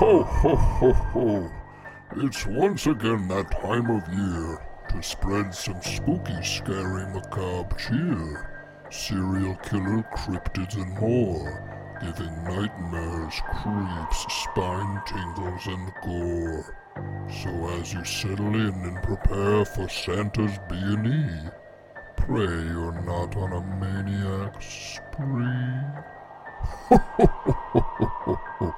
Ho, ho, ho, ho. It's once again that time of year to spread some spooky, scary, macabre cheer. Serial killer, cryptids, and more, giving nightmares, creeps, spine tingles, and gore. So as you settle in and prepare for Santa's B&E, pray you're not on a maniac spree. Ho, ho, ho, ho, ho, ho, ho.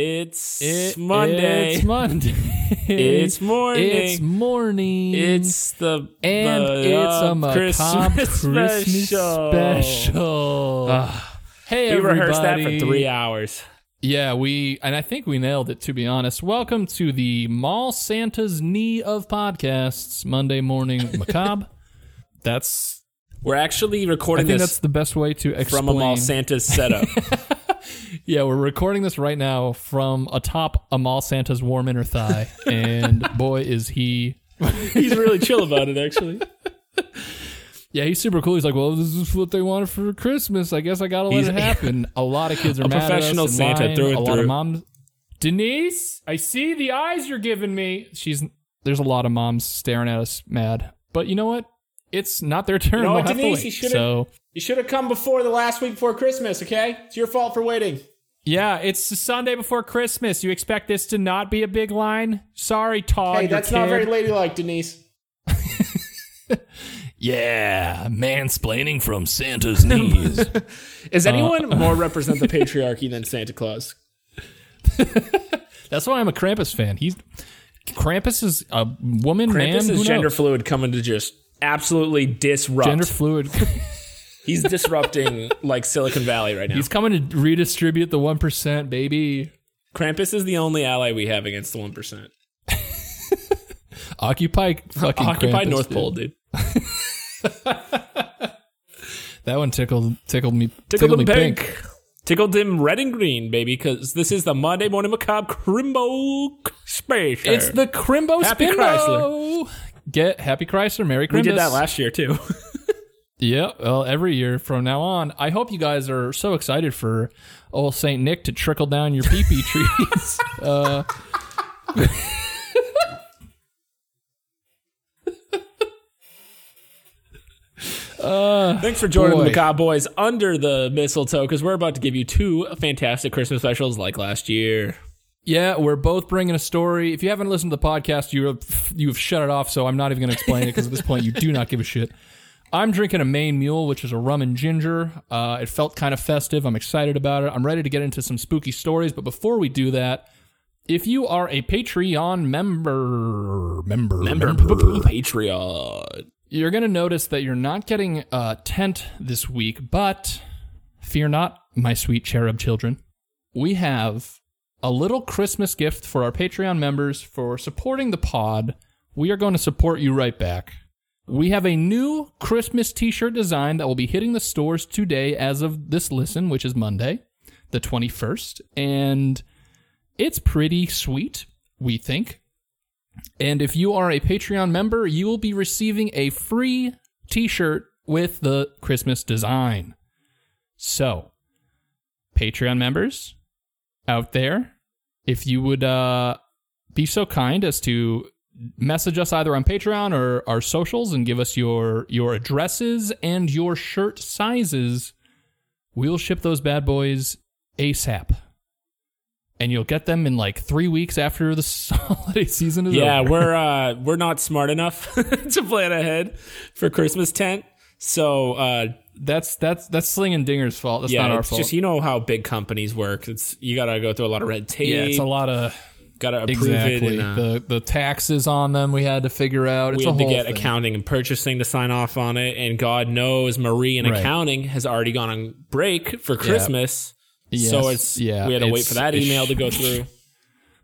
It's Monday. It's morning. It's a Christmas special. Hey, everybody. We rehearsed that for 3 hours. Yeah, I think we nailed it, to be honest. Welcome to the Mall Santa's Knee of Podcasts, Monday Morning Macabre. We're actually recording this. I think that's the best way to explain. From a Mall Santa's setup. Yeah, we're recording this right now from atop Amal Santa's warm inner thigh, and boy, is he... He's really chill about it, actually. Yeah, he's super cool. He's like, well, this is what they wanted for Christmas. I guess I gotta let it happen. A lot of kids are mad at us. A professional Santa through and through. A lot of moms... Denise, I see the eyes you're giving me. There's a lot of moms staring at us mad. But you know what? It's not their turn. No, Denise, you should have come before the last week before Christmas, okay? It's your fault for waiting. Yeah, it's the Sunday before Christmas. You expect this to not be a big line? Sorry, Todd. Hey, that's not very ladylike, Denise. Yeah, mansplaining from Santa's knees. Does anyone more represent the patriarchy than Santa Claus? That's why I'm a Krampus fan. Krampus is a woman, Krampus man. Krampus is gender fluid coming to just... absolutely disrupt. Gender fluid. He's disrupting like Silicon Valley right now. He's coming to redistribute the 1%, baby. Krampus is the only ally we have against the 1%. Occupy Krampus, North Pole, dude. That one tickled me. Tickled me pink. Tickled him red and green, baby, because this is the Monday Morning Macabre Crimbo Special. It's the Crimbo Spinbo. Get Happy Chrysler, Merry Christmas. We did that last year, too. Yeah, well, every year from now on. I hope you guys are so excited for old St. Nick to trickle down your pee-pee trees. Thanks for joining the Macabre Boys under the mistletoe, because we're about to give you two fantastic Christmas specials like last year. Yeah, we're both bringing a story. If you haven't listened to the podcast, you've shut it off, so I'm not even going to explain it, because at this point, you do not give a shit. I'm drinking a Maine Mule, which is a rum and ginger. It felt kind of festive. I'm excited about it. I'm ready to get into some spooky stories, but before we do that, if you are a Patreon member, Patreon, you're going to notice that you're not getting a tent this week, but fear not, my sweet cherub children. We have... a little Christmas gift for our Patreon members for supporting the pod. We are going to support you right back. We have a new Christmas t-shirt design that will be hitting the stores today as of this listen, which is Monday, the 21st. And it's pretty sweet, we think. And if you are a Patreon member, you will be receiving a free t-shirt with the Christmas design. So, Patreon members... out there, if you would be so kind as to message us either on Patreon or our socials and give us your addresses and your shirt sizes, we'll ship those bad boys ASAP. And you'll get them in like 3 weeks after the holiday season is over. Yeah, we're not smart enough to plan ahead for Christmas tent. So that's Sling and Dinger's fault. That's not our fault. Just, you know how big companies work. You gotta go through a lot of red tape. Yeah, it's a lot of gotta approve it. And, the taxes on them we had to figure out. We had to get accounting and purchasing to sign off on it. And God knows Marie in accounting has already gone on break for Christmas. Yes, so it's we had to wait for that email to go through.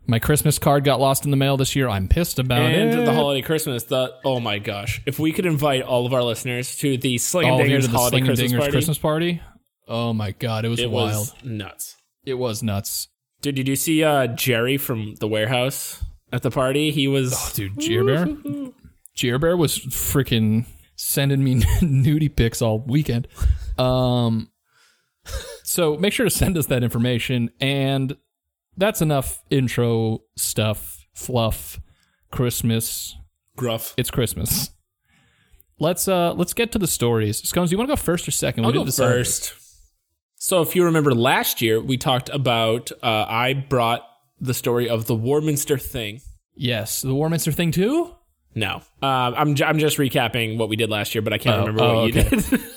My Christmas card got lost in the mail this year. I'm pissed about it. And the holiday Christmas. Oh my gosh. If we could invite all of our listeners to the Sling and Dingers holiday Christmas party. Oh my God. It wild. It was nuts. It was nuts. Dude, did you see Jerry from the warehouse at the party? He was... Oh, dude, Jerbear? Jerbear was freaking sending me nudie pics all weekend. So make sure to send us that information. And... that's enough intro stuff, fluff, Christmas. Gruff. It's Christmas. Let's get to the stories. Scones, do you want to go first or second? I'll go first. So if you remember last year, we talked about, I brought the story of the Warminster thing. Yes, the Warminster thing too? No. I'm just recapping what we did last year, but I can't remember what you did,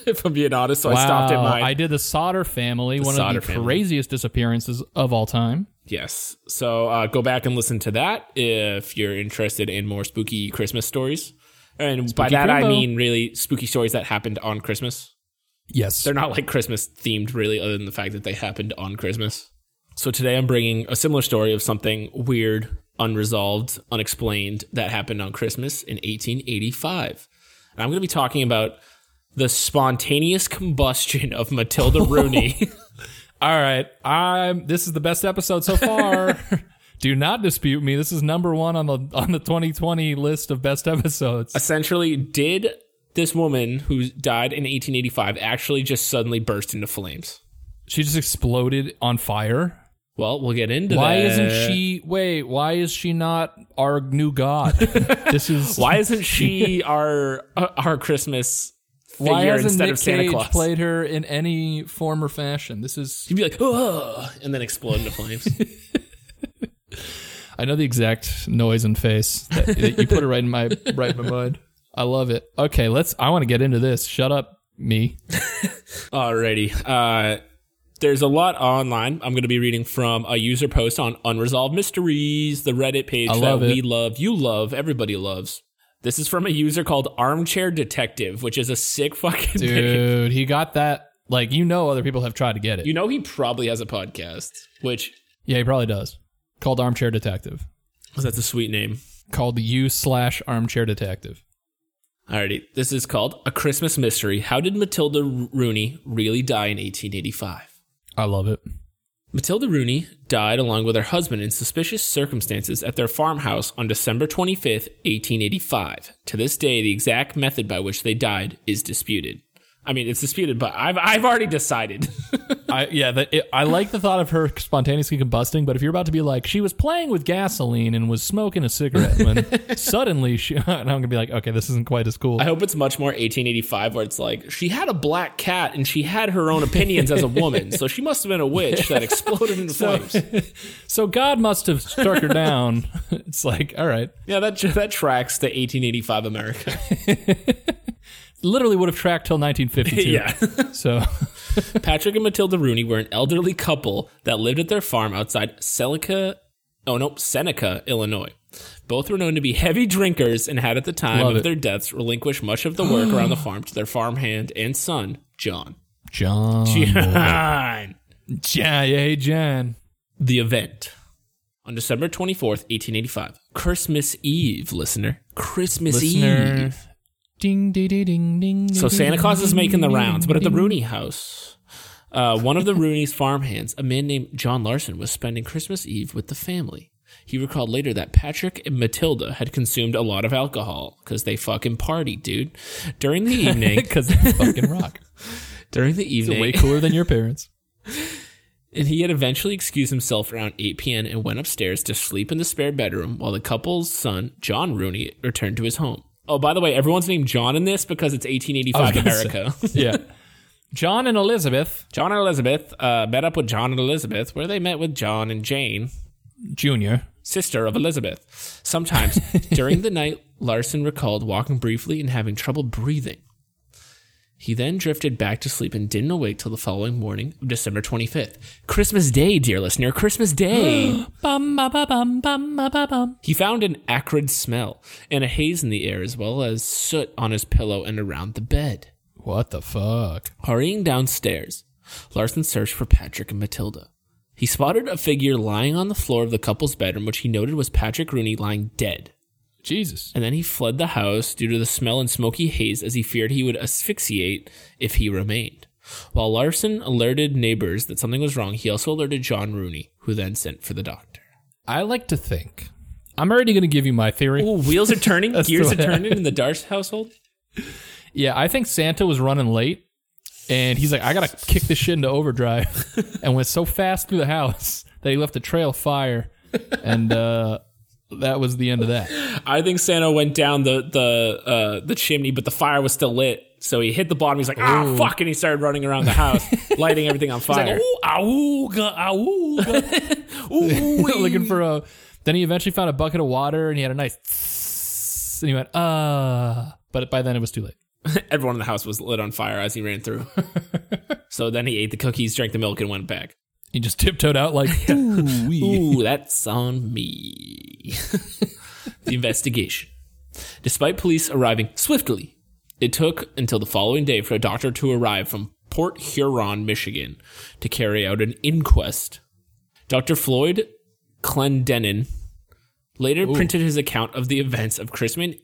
if I'm being honest, so I stopped at mine. I did the Sodder family, one of the craziest disappearances of all time. Yes. So go back and listen to that if you're interested in more spooky Christmas stories. And spooky by that, I mean really spooky stories that happened on Christmas. Yes. They're not like Christmas themed, really, other than the fact that they happened on Christmas. So today I'm bringing a similar story of something weird, unresolved, unexplained that happened on Christmas in 1885. And I'm going to be talking about the spontaneous combustion of Matilda Rooney. All right, this is the best episode so far. Do not dispute me. This is number one on the 2020 list of best episodes. Essentially, did this woman who died in 1885 actually just suddenly burst into flames? She just exploded on fire? Well, we'll get into that. Why is she not our new god? Why isn't she our Christmas... Why hasn't Nick Cage played her in any form or fashion? He'd be like, oh, and then explode into flames. I know the exact noise and face that you put it right in my mind. I love it. Okay, I want to get into this. Shut up, me. Alrighty. There's a lot online. I'm going to be reading from a user post on Unresolved Mysteries, the Reddit page we love, you love, everybody loves. This is from a user called Armchair Detective, which is a sick fucking name. Dude, he got that. Like, other people have tried to get it. He probably has a podcast, which... Yeah, he probably does. Called Armchair Detective. Oh, that's a sweet name. Called U/Armchair Detective. Alrighty. This is called A Christmas Mystery. How did Matilda Rooney really die in 1885? I love it. Matilda Rooney died along with her husband in suspicious circumstances at their farmhouse on December 25th, 1885. To this day, the exact method by which they died is disputed. I mean, it's disputed, but I've already decided. I like the thought of her spontaneously combusting, but if you're about to be like, she was playing with gasoline and was smoking a cigarette when suddenly and I'm going to be like, okay, this isn't quite as cool. I hope it's much more 1885 where it's like, she had a black cat and she had her own opinions as a woman, so she must have been a witch that exploded into flames. So God must have struck her down. It's like, all right. Yeah, that tracks to 1885 America. Literally would have tracked till 1952. Yeah. So Patrick and Matilda Rooney were an elderly couple that lived at their farm outside Seneca, Illinois. Both were known to be heavy drinkers and had at the time their deaths relinquished much of the work around the farm to their farmhand and son, John. John. The event. On December 24th, 1885. Christmas Eve, listener. Eve. Ding, ding, ding, ding, ding. So Santa Claus is making the rounds, but at the Rooney house, one of the Rooney's farmhands, a man named John Larson, was spending Christmas Eve with the family. He recalled later that Patrick and Matilda had consumed a lot of alcohol because they fucking party, dude. During the evening, because they fucking rock. During the evening, way cooler than your parents. And he had eventually excused himself around 8 p.m. and went upstairs to sleep in the spare bedroom while the couple's son, John Rooney, returned to his home. Oh, by the way, everyone's named John in this because it's 1885 America. Yeah. John and Elizabeth met up with John and Elizabeth, where they met with John and Jane Jr., sister of Elizabeth. Sometimes during the night, Larson recalled walking briefly and having trouble breathing. He then drifted back to sleep and didn't awake till the following morning of December 25th. Christmas Day, dear listener, Christmas Day. Bum, ba, ba, bum, bum, ba, ba, bum. He found an acrid smell and a haze in the air, as well as soot on his pillow and around the bed. What the fuck? Hurrying downstairs, Larson searched for Patrick and Matilda. He spotted a figure lying on the floor of the couple's bedroom, which he noted was Patrick Rooney lying dead. Jesus. And then he fled the house due to the smell and smoky haze, as he feared he would asphyxiate if he remained. While Larson alerted neighbors that something was wrong, he also alerted John Rooney, who then sent for the doctor. I like to think. I'm already going to give you my theory. Ooh, wheels are turning, gears are turning in the Darce household. Yeah, I think Santa was running late, and he's like, I got to kick this shit into overdrive, and went so fast through the house that he left a trail of fire, and that was the end of that. I think Santa went down the chimney, but the fire was still lit. So he hit the bottom. He's like, ah, fuck. And he started running around the house, lighting everything on fire. He's like, ooh, awooga, awooga. Looking for a... Then he eventually found a bucket of water, and he had a nice... Tss, and he went, But by then, it was too late. Everyone in the house was lit on fire as he ran through. So then he ate the cookies, drank the milk, and went back. He just tiptoed out like, ooh, that's on me. The investigation. Despite police arriving swiftly... It took until the following day for a doctor to arrive from Port Huron, Michigan, to carry out an inquest. Dr. Floyd Clendenin later printed his account of the events of Christmas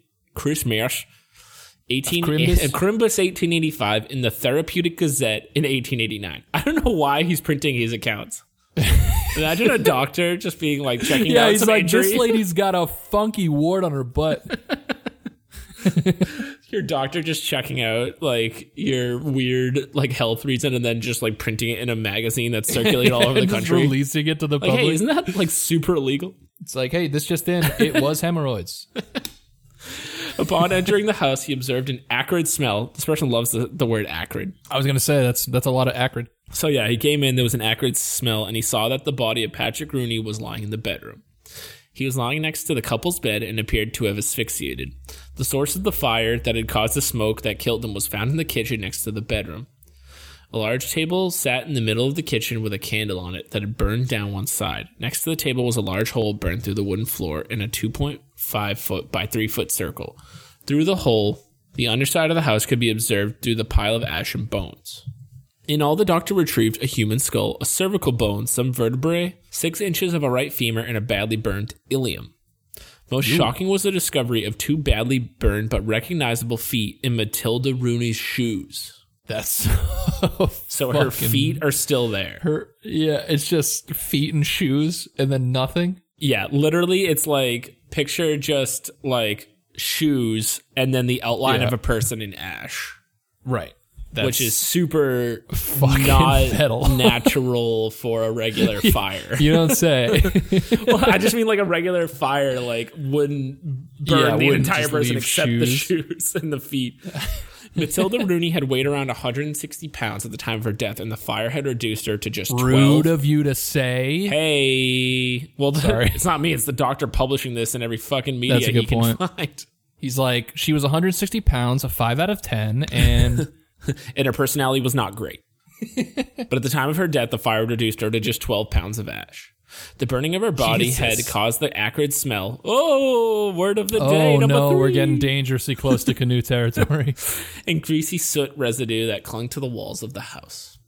1885 in the Therapeutic Gazette in 1889. I don't know why he's printing his accounts. Imagine a doctor just being like checking out he's like, injury. This lady's got a funky wart on her butt. Your doctor just checking out like your weird like health reason and then just like printing it in a magazine that's circulating all over the country, releasing it to the public. Hey, isn't that like super illegal? It's like, hey, this just in, it was hemorrhoids. Upon entering the house, he observed an acrid smell. This person loves the word acrid. I was gonna say that's a lot of acrid. So yeah, he came in, there was an acrid smell, and he saw that the body of Patrick Rooney was lying in the bedroom. He was lying next to the couple's bed and appeared to have asphyxiated. The source of the fire that had caused the smoke that killed him was found in the kitchen next to the bedroom. A large table sat in the middle of the kitchen with a candle on it that had burned down one side. Next to the table was a large hole burned through the wooden floor in a 2.5 foot by 3 foot circle. Through the hole, the underside of the house could be observed through the pile of ash and bones. In all, the doctor retrieved a human skull, a cervical bone, some vertebrae, 6 inches of a right femur, and a badly burned ilium. Most shocking was the discovery of 2 badly burned but recognizable feet in Matilda Rooney's shoes. That's so her feet are still there. It's just feet and shoes and then nothing. Yeah, literally, it's like picture just like shoes and then the outline of a person in ash. Right. That's which is super fucking not natural for a regular fire. You don't say. Well, I just mean like a regular fire like wouldn't burn the entire person except the shoes and the feet. Matilda Rooney had weighed around 160 pounds at the time of her death, and the fire had reduced her to just 12. Rude of you to say. Hey. Well, sorry. It's not me. It's the doctor publishing this in every fucking media he can find. He's like, she was 160 pounds, a 5 out of 10, and... And her personality was not great. But at the time of her death, the fire reduced her to just 12 pounds of ash. The burning of her body had caused the acrid smell. Oh, word of the day, number 3. We're getting dangerously close to Canoe territory. And greasy soot residue that clung to the walls of the house.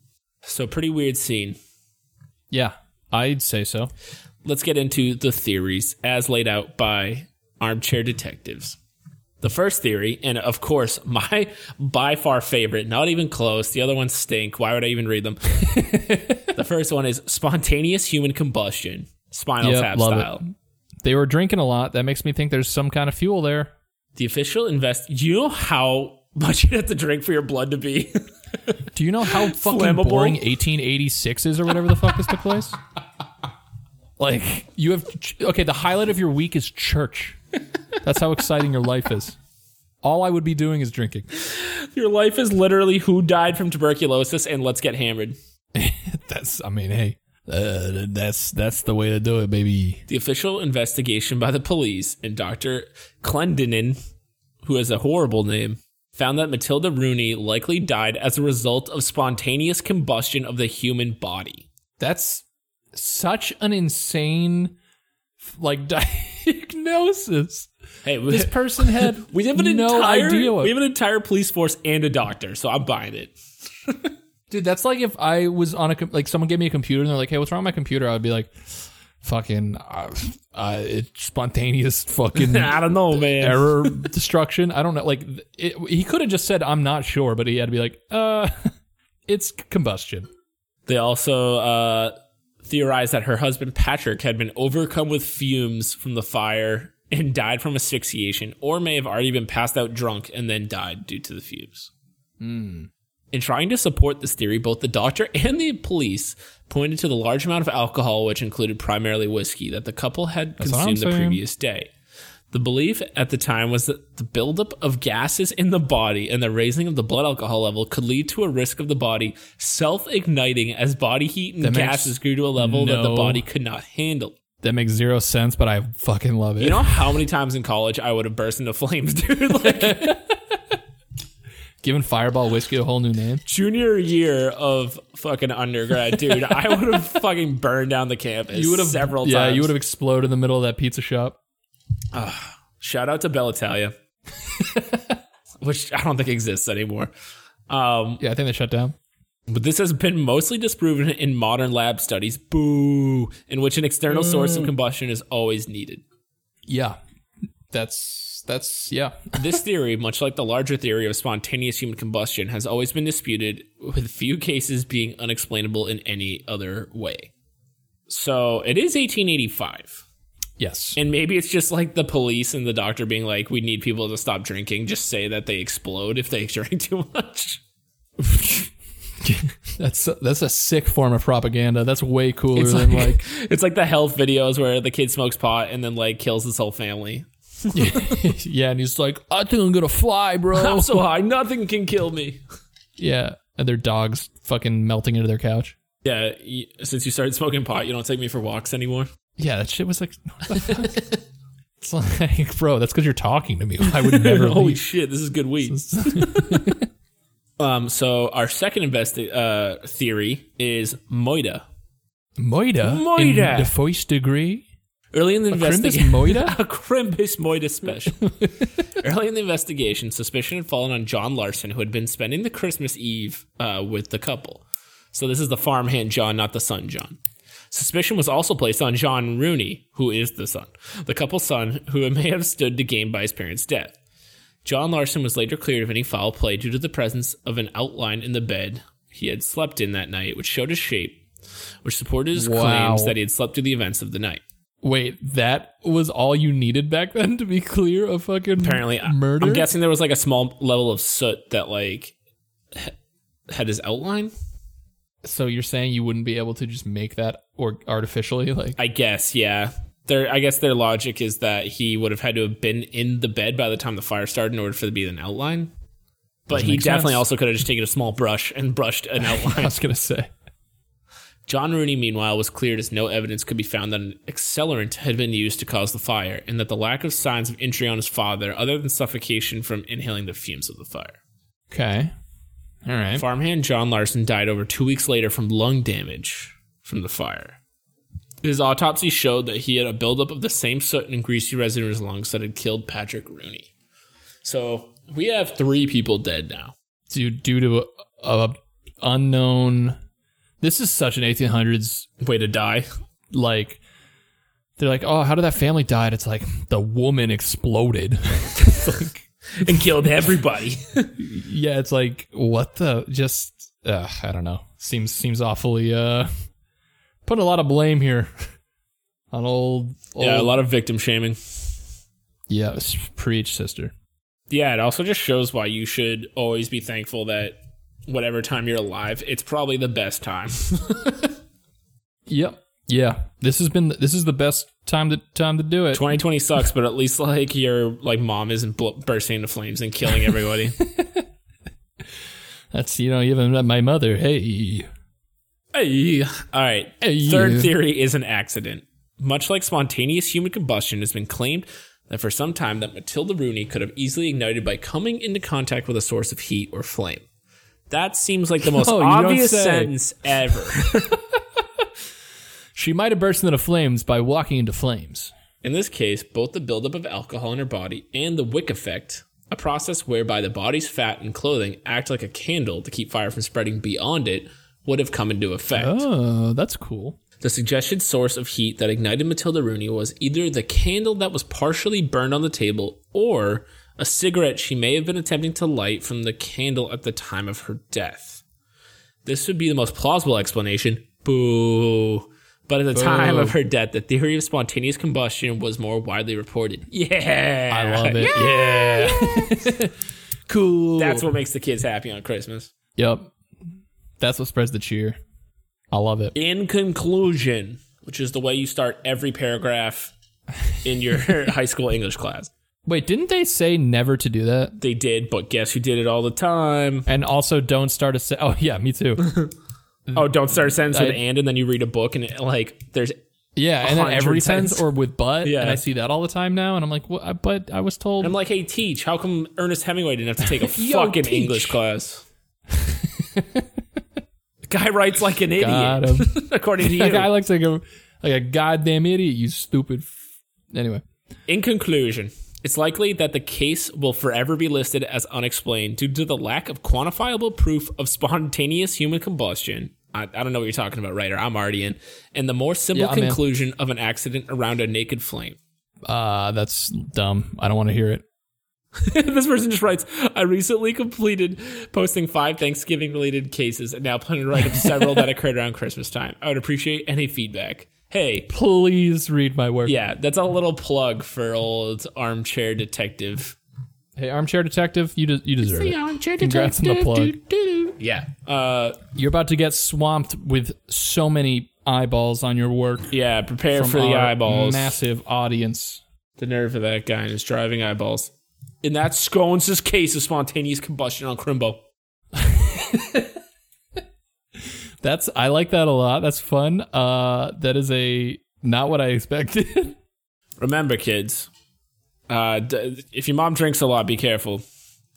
So pretty weird scene. Yeah, I'd say so. Let's get into the theories as laid out by Armchair Detectives. The first theory, and of course, my by far favorite, not even close. The other ones stink. Why would I even read them? The first one is spontaneous human combustion, Spinal Tap style. It. They were drinking a lot. That makes me think there's some kind of fuel there. The official you know how much you'd have to drink for your blood to be? Do you know how fucking boring 1886 is or whatever the fuck this took place? Like, you have... Okay, the highlight of your week is church. That's how exciting your life is. All I would be doing is drinking. Your life is literally who died from tuberculosis and let's get hammered. That's the way to do it, baby. The official investigation by the police and Dr. Clendenin, who has a horrible name, found that Matilda Rooney likely died as a result of spontaneous combustion of the human body. That's such an insane... like diagnosis. Hey, this person had we have an entire police force and a doctor, so I'm buying it. Dude, that's like if I was on a, like someone gave me a computer and they're like, hey, what's wrong with my computer? I would be like, fucking, it's spontaneous fucking, I don't know, man, error destruction. I don't know. Like he could have just said, I'm not sure, but he had to be like, it's combustion. They also, theorized that her husband, Patrick, had been overcome with fumes from the fire and died from asphyxiation, or may have already been passed out drunk and then died due to the fumes. Mm. In trying to support this theory, both the doctor and the police pointed to the large amount of alcohol, which included primarily whiskey, that the couple had consumed the previous day. The belief at the time was that the buildup of gases in the body and the raising of the blood alcohol level could lead to a risk of the body self-igniting as body heat and gases grew to a level that the body could not handle. That makes zero sense, but I fucking love it. You know how many times in college I would have burst into flames, dude? Like... Giving Fireball Whiskey a whole new name. Junior year of fucking undergrad, dude. I would have fucking burned down the campus several times. Yeah, you would have exploded in the middle of that pizza shop. Shout out to Bell Italia, which I don't think exists anymore. Yeah, I think they shut down. But this has been mostly disproven in modern lab studies, boo, in which an external source of combustion is always needed. Yeah, that's yeah. This theory, much like the larger theory of spontaneous human combustion, has always been disputed, with few cases being unexplainable in any other way. So it is 1885. Yes. And maybe it's just like the police and the doctor being like, we need people to stop drinking. Just say that they explode if they drink too much. That's a sick form of propaganda. That's way cooler than like... It's like the health videos where the kid smokes pot and then like kills his whole family. Yeah, and he's like, I think I'm gonna fly, bro. I'm so high, nothing can kill me. Yeah, and their dog's fucking melting into their couch. Yeah, since you started smoking pot, you don't take me for walks anymore. Yeah, that shit was like, what the fuck? It's like, bro, that's because you're talking to me. I would never. Holy shit, this is good weed. So our second theory is Moida. Moida. In the first degree. Early in the investigation, a Crimbus Moida special. Early in the investigation, suspicion had fallen on John Larson, who had been spending the Christmas Eve with the couple. So this is the farmhand John, not the son John. Suspicion was also placed on John Rooney, who is the son, the couple's son, who may have stood to gain by his parents' death. John Larson was later cleared of any foul play due to the presence of an outline in the bed he had slept in that night, which showed his shape, which supported his claims that he had slept through the events of the night. Wait, that was all you needed back then to be clear of fucking apparently murder? I'm guessing there was like a small level of soot that like had his outline. So you're saying you wouldn't be able to just make that or artificially, like? I guess, yeah. I guess their logic is that he would have had to have been in the bed by the time the fire started in order for it to be an outline. But he definitely also could have just taken a small brush and brushed an outline. I was going to say. John Rooney, meanwhile, was cleared as no evidence could be found that an accelerant had been used to cause the fire, and that the lack of signs of injury on his father, other than suffocation from inhaling the fumes of the fire. Okay. All right. Farmhand John Larson died over 2 weeks later from lung damage from the fire. His autopsy showed that he had a buildup of the same soot and greasy residue in his lungs that had killed Patrick Rooney. So we have 3 people dead now. Due to a unknown... This is such an 1800s way to die. Like, they're like, oh, how did that family die? And it's like, the woman exploded. It's like... and killed everybody. Yeah, it's like, what the... Just, I don't know. Seems awfully... put a lot of blame here on old... Yeah, a lot of victim shaming. Yeah, it's preach, sister. Yeah, it also just shows why you should always be thankful that whatever time you're alive, it's probably the best time. Yep. Yeah, this is the best time to do it. 2020 sucks, but at least like your like mom isn't bursting into flames and killing everybody. That's, you know, even my mother. Hey. All right. Hey. Third theory is an accident. Much like spontaneous human combustion, it's been claimed that for some time that Matilda Rooney could have easily ignited by coming into contact with a source of heat or flame. That seems like the most obvious sentence ever. She might have burst into flames by walking into flames. In this case, both the buildup of alcohol in her body and the wick effect a process whereby the body's fat and clothing act like a candle to keep fire from spreading beyond it, would have come into effect. Oh, that's cool. The suggested source of heat that ignited Matilda Rooney was either the candle that was partially burned on the table or a cigarette she may have been attempting to light from the candle at the time of her death. This would be the most plausible explanation. Boo. But at the time of her death, the theory of spontaneous combustion was more widely reported. Yeah. I love it. Yeah. Yeah. Cool. That's what makes the kids happy on Christmas. Yep. That's what spreads the cheer. I love it. In conclusion, which is the way you start every paragraph in your high school English class. Wait, didn't they say never to do that? They did, but guess who did it all the time? And also don't start a sentence. Oh, yeah, me too. Oh, don't start a sentence with and then you read a book and it, like there's... Yeah, and then every sentence or with but, yeah. And I see that all the time now, and I'm like, well, but I was told... And I'm like, hey, teach, how come Ernest Hemingway didn't have to take a fucking English class? The guy writes like an idiot, according to you. The guy looks like a goddamn idiot, you stupid... Anyway. In conclusion... It's likely that the case will forever be listed as unexplained due to the lack of quantifiable proof of spontaneous human combustion. I don't know what you're talking about, Ryder. I'm already in. And the more simple conclusion of an accident around a naked flame. That's dumb. I don't want to hear it. This person just writes, I recently completed posting 5 Thanksgiving-related cases and now plan to write up several that occurred around Christmas time. I would appreciate any feedback. Hey, please read my work. Yeah, that's a little plug for old Armchair Detective. Hey, Armchair Detective, you deserve it. Armchair Detective. Congrats on the plug. Yeah. You're about to get swamped with so many eyeballs on your work. Yeah, prepare for the eyeballs. Massive audience. The nerve of that guy and his driving eyeballs. And that's Scones' case of spontaneous combustion on Crimbo. I like that a lot. That's fun. That is not what I expected. Remember, kids, if your mom drinks a lot, be careful.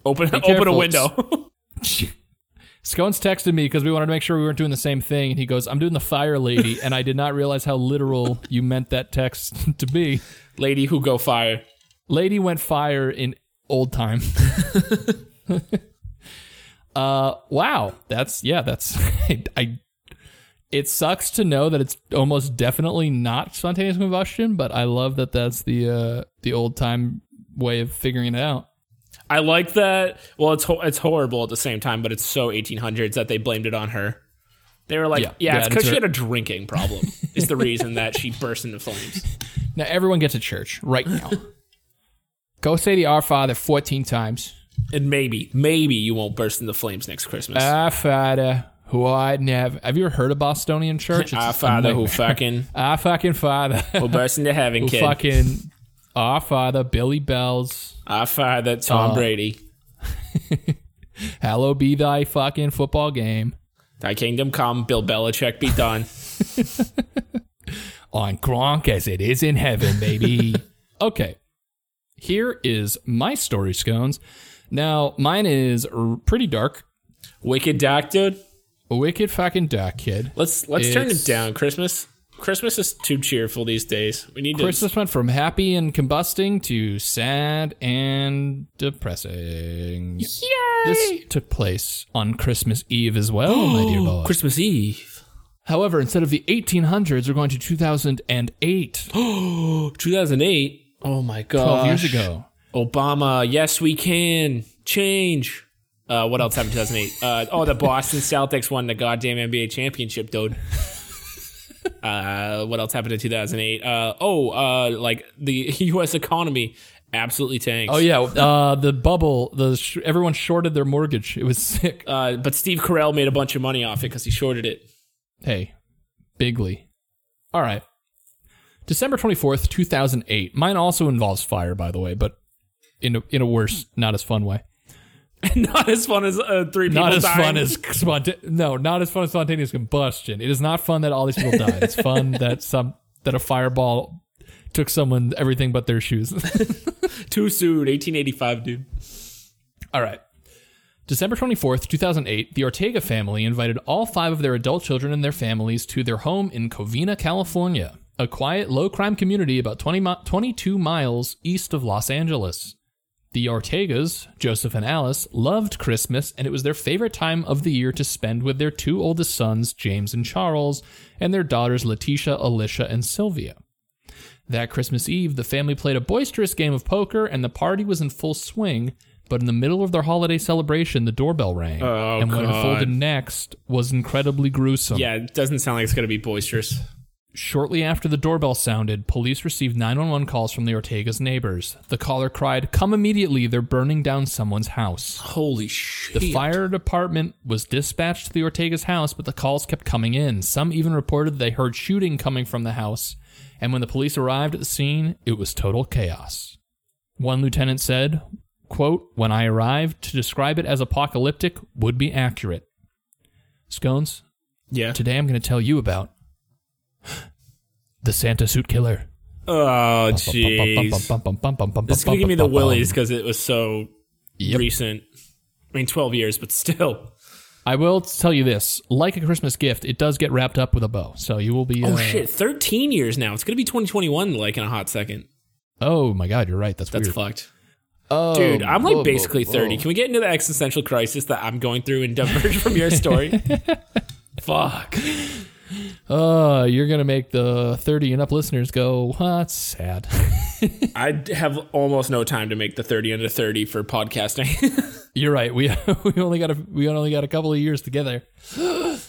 Open a window. Scones texted me because we wanted to make sure we weren't doing the same thing, and he goes, "I'm doing the fire lady," and I did not realize how literal you meant that text to be. Lady who go fire. Lady went fire in old time. Wow. That's it sucks to know that it's almost definitely not spontaneous combustion, but I love that that's the old time way of figuring it out. I like that. Well, it's horrible at the same time, but it's so 1800s that they blamed it on her. They were like, yeah it's because she had a drinking problem. It's the reason that she burst into flames. Now everyone get to church right now. Go say the Our Father 14 times. And maybe you won't burst into flames next Christmas. Our Father, who I'd never... Have you ever heard of Bostonian church? Our Father who fucking... Our fucking Father. Who burst into heaven, who kid. Fucking... Our Father, Billy Bells. Our Father, Tom Brady. Hallow be thy fucking football game. Thy kingdom come, Bill Belichick be done. On Gronk as it is in heaven, baby. Okay. Here is my story, Scones. Now, mine is pretty dark. Wicked dark, dude. Wicked fucking dark, kid. Let's turn it down. Christmas is too cheerful these days. We need Christmas went from happy and combusting to sad and depressing. Yay! This took place on Christmas Eve as well, my dear boy. Christmas Eve. However, instead of the 1800s, we're going to 2008. 2008? Oh, my God. 12 years ago. Obama, yes, we can change. What else happened in 2008? The Boston Celtics won the goddamn NBA championship, dude. What else happened in 2008? Like the U.S. economy absolutely tanks. Oh, yeah. The bubble. Everyone shorted their mortgage. It was sick. But Steve Carell made a bunch of money off it because he shorted it. Hey, bigly. All right. December 24th, 2008. Mine also involves fire, by the way, but... In a worse, not as fun way. Not as fun as three people dying. Not as fun as spontaneous combustion. It is not fun that all these people died. It's fun that a fireball took someone everything but their shoes. Too soon, 1885, dude. All right. December 24th, 2008, the Ortega family invited all 5 of their adult children and their families to their home in Covina, California, a quiet, low-crime community about 22 miles east of Los Angeles. The Ortegas, Joseph and Alice, loved Christmas, and it was their favorite time of the year to spend with their two oldest sons, James and Charles, and their daughters, Letitia, Alicia, and Sylvia. That Christmas Eve, the family played a boisterous game of poker, and the party was in full swing, but in the middle of their holiday celebration, the doorbell rang, and what unfolded next was incredibly gruesome. Yeah, it doesn't sound like it's going to be boisterous. Shortly after the doorbell sounded, police received 911 calls from the Ortega's neighbors. The caller cried, "Come immediately, they're burning down someone's house." Holy shit. The fire department was dispatched to the Ortega's house, but the calls kept coming in. Some even reported they heard shooting coming from the house, and when the police arrived at the scene, it was total chaos. One lieutenant said, quote, "When I arrived, to describe it as apocalyptic would be accurate." Scones? Yeah? Today I'm going to tell you about the Santa Suit Killer. Oh, jeez. It's going to give me the willies because it was so recent. I mean, 12 years, but still. I will tell you this. Like a Christmas gift, it does get wrapped up with a bow. So you will be... 13 years now. It's going to be 2021 like in a hot second. Oh, my God. You're right. That's weird. That's fucked. Oh, dude, I'm like basically 30. Can we get into the existential crisis that I'm going through and diverge from your story? Fuck. You're going to make the 30 and up listeners go, that's sad. I have almost no time to make the 30 under 30 for podcasting. You're right. We only got a couple of years together.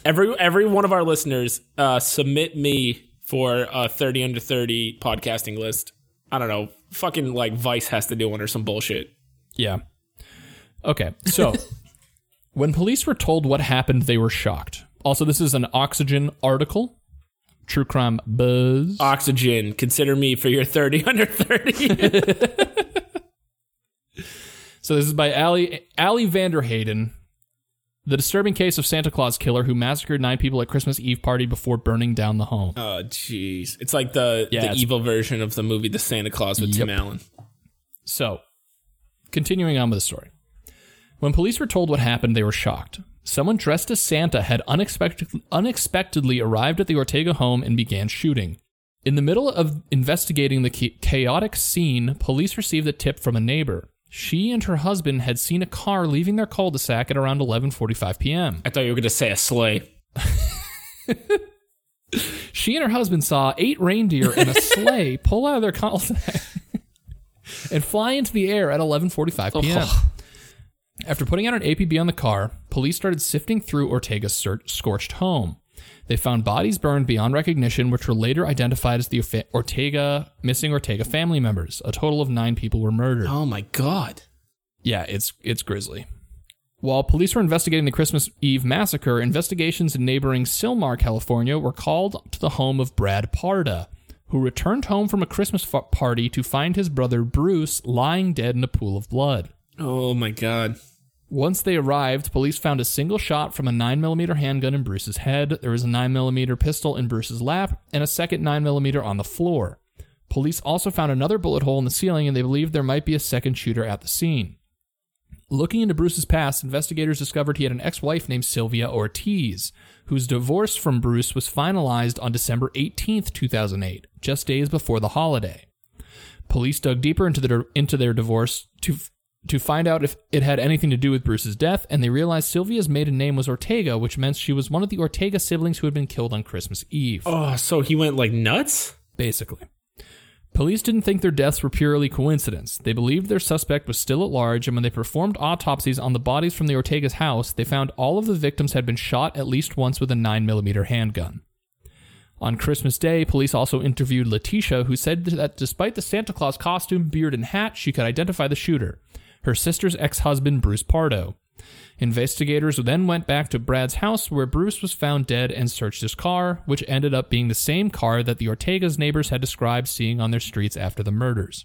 Every one of our listeners submit me for a 30 under 30 podcasting list. I don't know. Fucking like Vice has to do one or some bullshit. Yeah. Okay. So when police were told what happened, they were shocked. Also, this is an Oxygen article. True Crime Buzz. Oxygen, consider me for your 30 under 30. So this is by Allie Vander Hayden. The disturbing case of Santa Claus killer who massacred 9 people at Christmas Eve party before burning down the home. Oh, jeez. It's like the evil version of the movie The Santa Claus with Tim Allen. So, continuing on with the story. When police were told what happened, they were shocked. Someone dressed as Santa had unexpectedly arrived at the Ortega home and began shooting. In the middle of investigating the chaotic scene, police received a tip from a neighbor. She and her husband had seen a car leaving their cul-de-sac at around 11:45 p.m. I thought you were going to say a sleigh. She and her husband saw 8 reindeer and a sleigh pull out of their cul-de-sac and fly into the air at 11:45 p.m. After putting out an APB on the car, police started sifting through Ortega's scorched home. They found bodies burned beyond recognition, which were later identified as the missing Ortega family members. A total of 9 people were murdered. Oh my God. Yeah, it's grisly. While police were investigating the Christmas Eve massacre, investigations in neighboring Sylmar, California, were called to the home of Brad Parda, who returned home from a Christmas party to find his brother Bruce lying dead in a pool of blood. Oh my God. Once they arrived, police found a single shot from a 9mm handgun in Bruce's head. There was a 9mm pistol in Bruce's lap and a second 9mm on the floor. Police also found another bullet hole in the ceiling, and they believed there might be a second shooter at the scene. Looking into Bruce's past, investigators discovered he had an ex-wife named Sylvia Ortiz, whose divorce from Bruce was finalized on December 18th, 2008, just days before the holiday. Police dug deeper into their divorce to find out if it had anything to do with Bruce's death, and they realized Sylvia's maiden name was Ortega, which meant she was one of the Ortega siblings who had been killed on Christmas Eve. Oh, so he went, like, nuts? Basically. Police didn't think their deaths were purely coincidence. They believed their suspect was still at large, and when they performed autopsies on the bodies from the Ortega's house, they found all of the victims had been shot at least once with a 9mm handgun. On Christmas Day, police also interviewed Letitia, who said that despite the Santa Claus costume, beard, and hat, she could identify the shooter, her sister's ex-husband, Bruce Pardo. Investigators then went back to Brad's house, where Bruce was found dead, and searched his car, which ended up being the same car that the Ortega's neighbors had described seeing on their streets after the murders.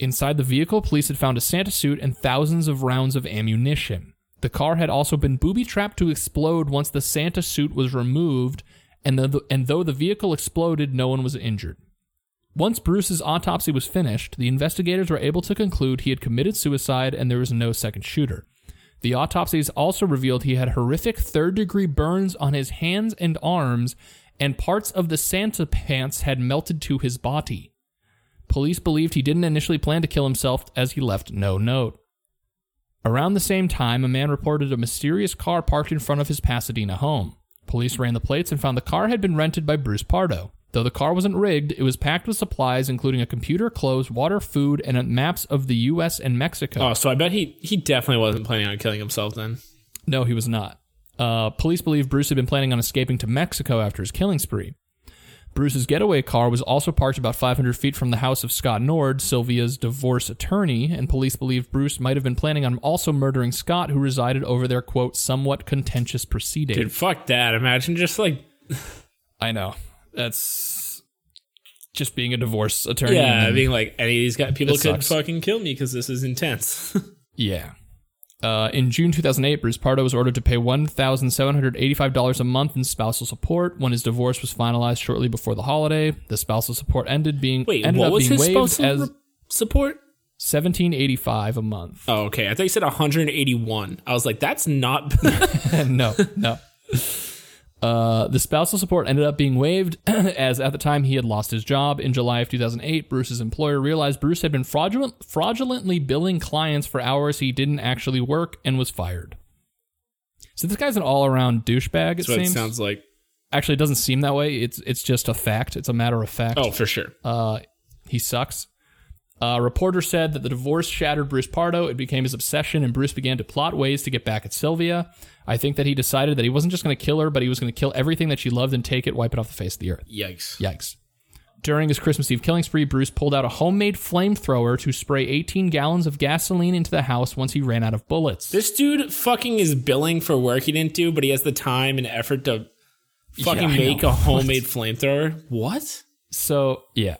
Inside the vehicle, police had found a Santa suit and thousands of rounds of ammunition. The car had also been booby-trapped to explode once the Santa suit was removed, and though the vehicle exploded, no one was injured. Once Bruce's autopsy was finished, the investigators were able to conclude he had committed suicide and there was no second shooter. The autopsies also revealed he had horrific third-degree burns on his hands and arms, and parts of the Santa pants had melted to his body. Police believed he didn't initially plan to kill himself as he left no note. Around the same time, a man reported a mysterious car parked in front of his Pasadena home. Police ran the plates and found the car had been rented by Bruce Pardo. Though the car wasn't rigged, it was packed with supplies, including a computer, clothes, water, food, and maps of the U.S. and Mexico. Oh, so I bet he definitely wasn't planning on killing himself then. No, he was not. Police believe Bruce had been planning on escaping to Mexico after his killing spree. Bruce's getaway car was also parked about 500 feet from the house of Scott Nord, Sylvia's divorce attorney, and police believe Bruce might have been planning on also murdering Scott, who resided over their, quote, somewhat contentious proceeding. Dude, fuck that. Imagine just like... I know. That's just being a divorce attorney. Yeah, being like, any of these guys, people could fucking kill me because this is intense. Yeah. In June 2008, Bruce Pardo was ordered to pay $1,785 a month in spousal support when his divorce was finalized shortly before the holiday. The spousal support ended up being waived as $1,785 a month. Oh, okay. I thought you said $181. I was like, that's not... No. The spousal support ended up being waived as at the time he had lost his job. In July of 2008, Bruce's employer realized Bruce had been fraudulently billing clients for hours he didn't actually work and was fired. So this guy's an all-around douchebag, it seems. That's what it sounds like. Actually, it doesn't seem that way. It's just a fact. It's a matter of fact. Oh, for sure. He sucks. A reporter said that the divorce shattered Bruce Pardo. It became his obsession, and Bruce began to plot ways to get back at Sylvia. I think that he decided that he wasn't just going to kill her, but he was going to kill everything that she loved and take it, wipe it off the face of the earth. Yikes. During his Christmas Eve killing spree, Bruce pulled out a homemade flamethrower to spray 18 gallons of gasoline into the house once he ran out of bullets. This dude fucking is billing for work he didn't do, but he has the time and effort to fucking make a homemade flamethrower. What? So, yeah.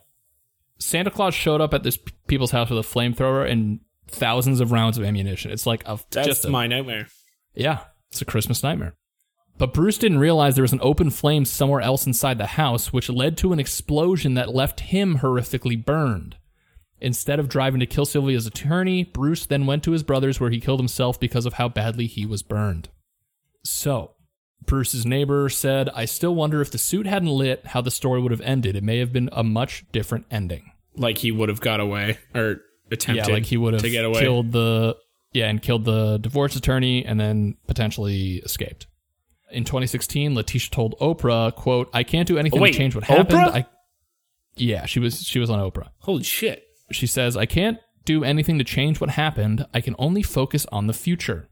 Santa Claus showed up at this people's house with a flamethrower and thousands of rounds of ammunition. It's like that's my nightmare. Yeah, it's a Christmas nightmare. But Bruce didn't realize there was an open flame somewhere else inside the house, which led to an explosion that left him horrifically burned. Instead of driving to kill Sylvia's attorney, Bruce then went to his brother's where he killed himself because of how badly he was burned. So... Bruce's neighbor said, I still wonder if the suit hadn't lit, how the story would have ended. It may have been a much different ending. Like he would have got away or attempted to get away. Killed the divorce attorney and then potentially escaped. In 2016, Letitia told Oprah, quote, I can't do anything to change what happened. Oprah? Yeah, she was on Oprah. Holy shit. She says, I can't do anything to change what happened. I can only focus on the future.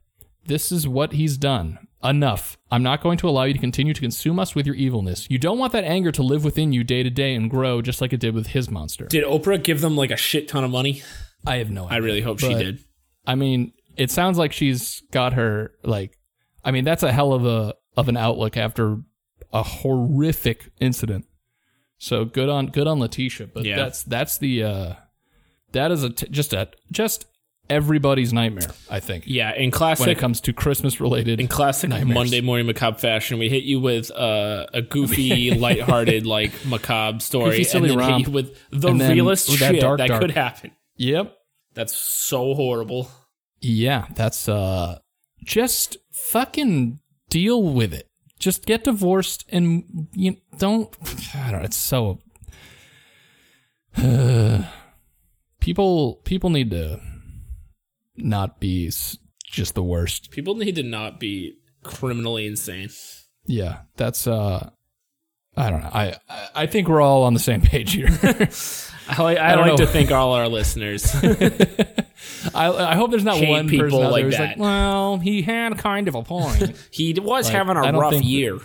This is what he's done. Enough. I'm not going to allow you to continue to consume us with your evilness. You don't want that anger to live within you day to day and grow just like it did with his monster. Did Oprah give them like a shit ton of money? I have no idea. I really hope she did. I mean, it sounds like she's got her that's a hell of an outlook after a horrific incident. So good on Letitia, but yeah. That is just everybody's nightmare, I think. Yeah, in classic... When it comes to Christmas-related in classic nightmares. Monday Morning Macabre fashion, we hit you with a goofy, lighthearted, macabre story. Goofy, silly romp. Hit you with the realest shit that could happen. Yep. That's so horrible. Yeah, that's... just fucking deal with it. Just get divorced and don't... I don't know, it's so... people need to... not be just the worst. People need to not be criminally insane. Yeah, that's I don't know. I think we're all on the same page here. I like to think all our listeners. I hope there's not one person out there who's like, well, he had kind of a point. He was having a rough year.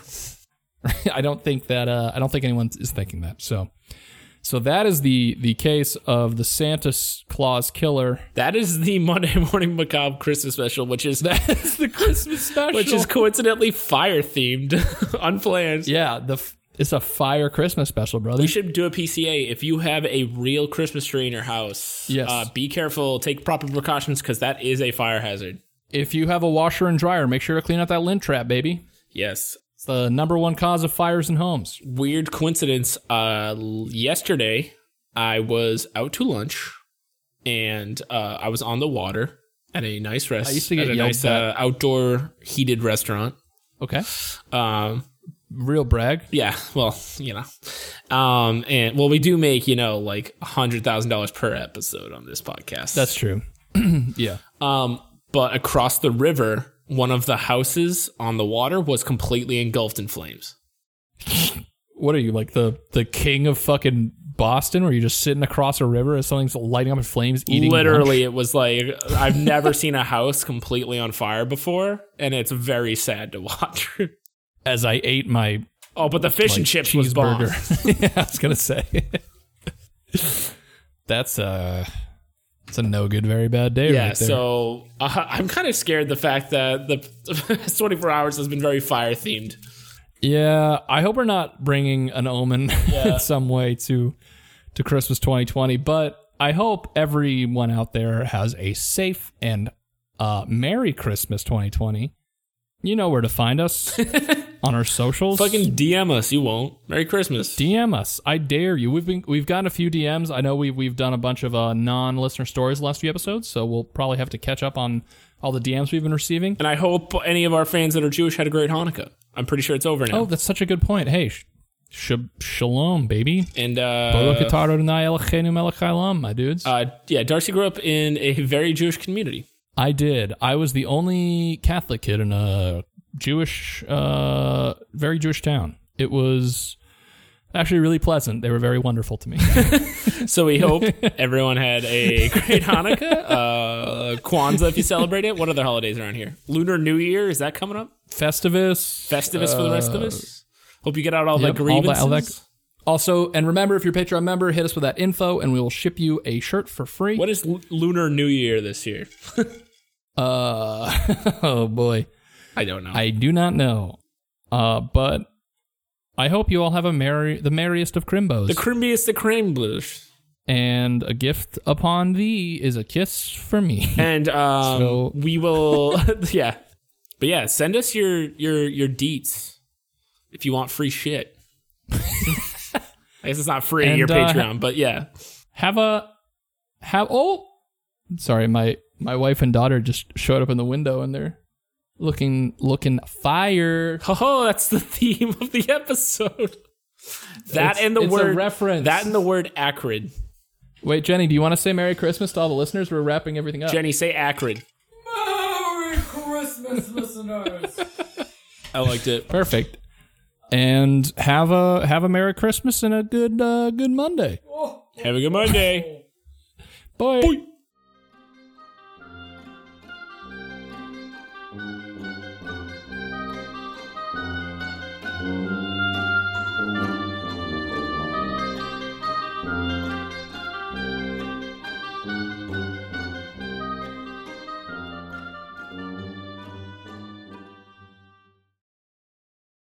I don't think that I don't think anyone is thinking that. So that is the case of the Santa Claus killer. That is the Monday Morning Macabre Christmas special, which is the Christmas special, which is coincidentally fire themed, unplanned. Yeah, it's a fire Christmas special, brother. You should do a PCA if you have a real Christmas tree in your house. Yes, be careful, take proper precautions because that is a fire hazard. If you have a washer and dryer, make sure to clean up that lint trap, baby. Yes. It's the number one cause of fires in homes. Weird coincidence. Yesterday, I was out to lunch, and I was on the water at a nice restaurant. I used to get a nice outdoor heated restaurant. Okay. Real brag? Yeah. Well, you know. And well, we do make, you know, like $100,000 per episode on this podcast. That's true. Yeah. But across the river, one of the houses on the water was completely engulfed in flames. What are you, like the king of fucking Boston, where you're just sitting across a river and something's lighting up in flames, eating literally lunch? It was like, I've never seen a house completely on fire before, and it's very sad to watch. As I ate my... Oh, but the fish and chips was bomb. Yeah, I was going to say. It's a no good, very bad day. Yeah, right there. So I'm kind of scared the fact that the 24 hours has been very fire themed. Yeah, I hope we're not bringing an omen in some way to Christmas 2020, but I hope everyone out there has a safe and Merry Christmas 2020. You know where to find us on our socials. Fucking DM us. You won't. Merry Christmas. DM us. I dare you. We've gotten a few DMs. I know we've done a bunch of non-listener stories the last few episodes, so we'll probably have to catch up on all the DMs we've been receiving. And I hope any of our fans that are Jewish had a great Hanukkah. I'm pretty sure it's over now. Oh, that's such a good point. Hey, shalom, baby. And my dudes. Yeah, Darcy grew up in a very Jewish community. I did. I was the only Catholic kid in a Jewish, very Jewish town. It was actually really pleasant. They were very wonderful to me. So we hope everyone had a great Hanukkah. Kwanzaa, if you celebrate it. What other holidays around here? Lunar New Year, is that coming up? Festivus for the rest of us. Hope you get out all the grievances. Also, and remember, if you're a Patreon member, hit us with that info, and we will ship you a shirt for free. What is Lunar New Year this year? Oh boy, I don't know. I do not know. But I hope you all have the merriest of crimbos, the crimbiest of crimbos. And a gift upon thee is a kiss for me. And we will, yeah. But yeah, send us your deets if you want free shit. I guess it's not free in your Patreon, but yeah. Sorry, my wife and daughter just showed up in the window and they're looking fire. Oh, that's the theme of the episode. That and the word acrid. Wait, Jenny, do you want to say Merry Christmas to all the listeners? We're wrapping everything up. Jenny, say acrid. Merry Christmas, listeners. I liked it. Perfect. And have a Merry Christmas and a good Monday. Have a good Monday. Bye. Bye.